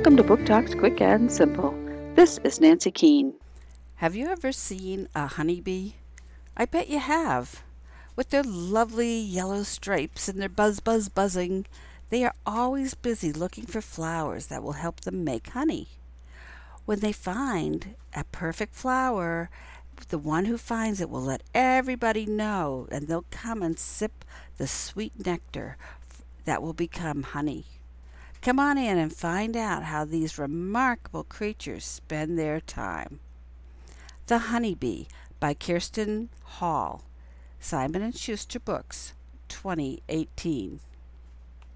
Welcome to Book Talks Quick and Simple. This is Nancy Keane. Have you ever seen a honeybee? I bet you have. With their lovely yellow stripes and their buzzing, they are always busy looking for flowers that will help them make honey. When they find a perfect flower, the one who finds it will let everybody know, and they'll come and sip the sweet nectar that will become honey. Come on in and find out how these remarkable creatures spend their time. The Honey Bee by Kirsten Hall, Simon and Schuster Books, 2018.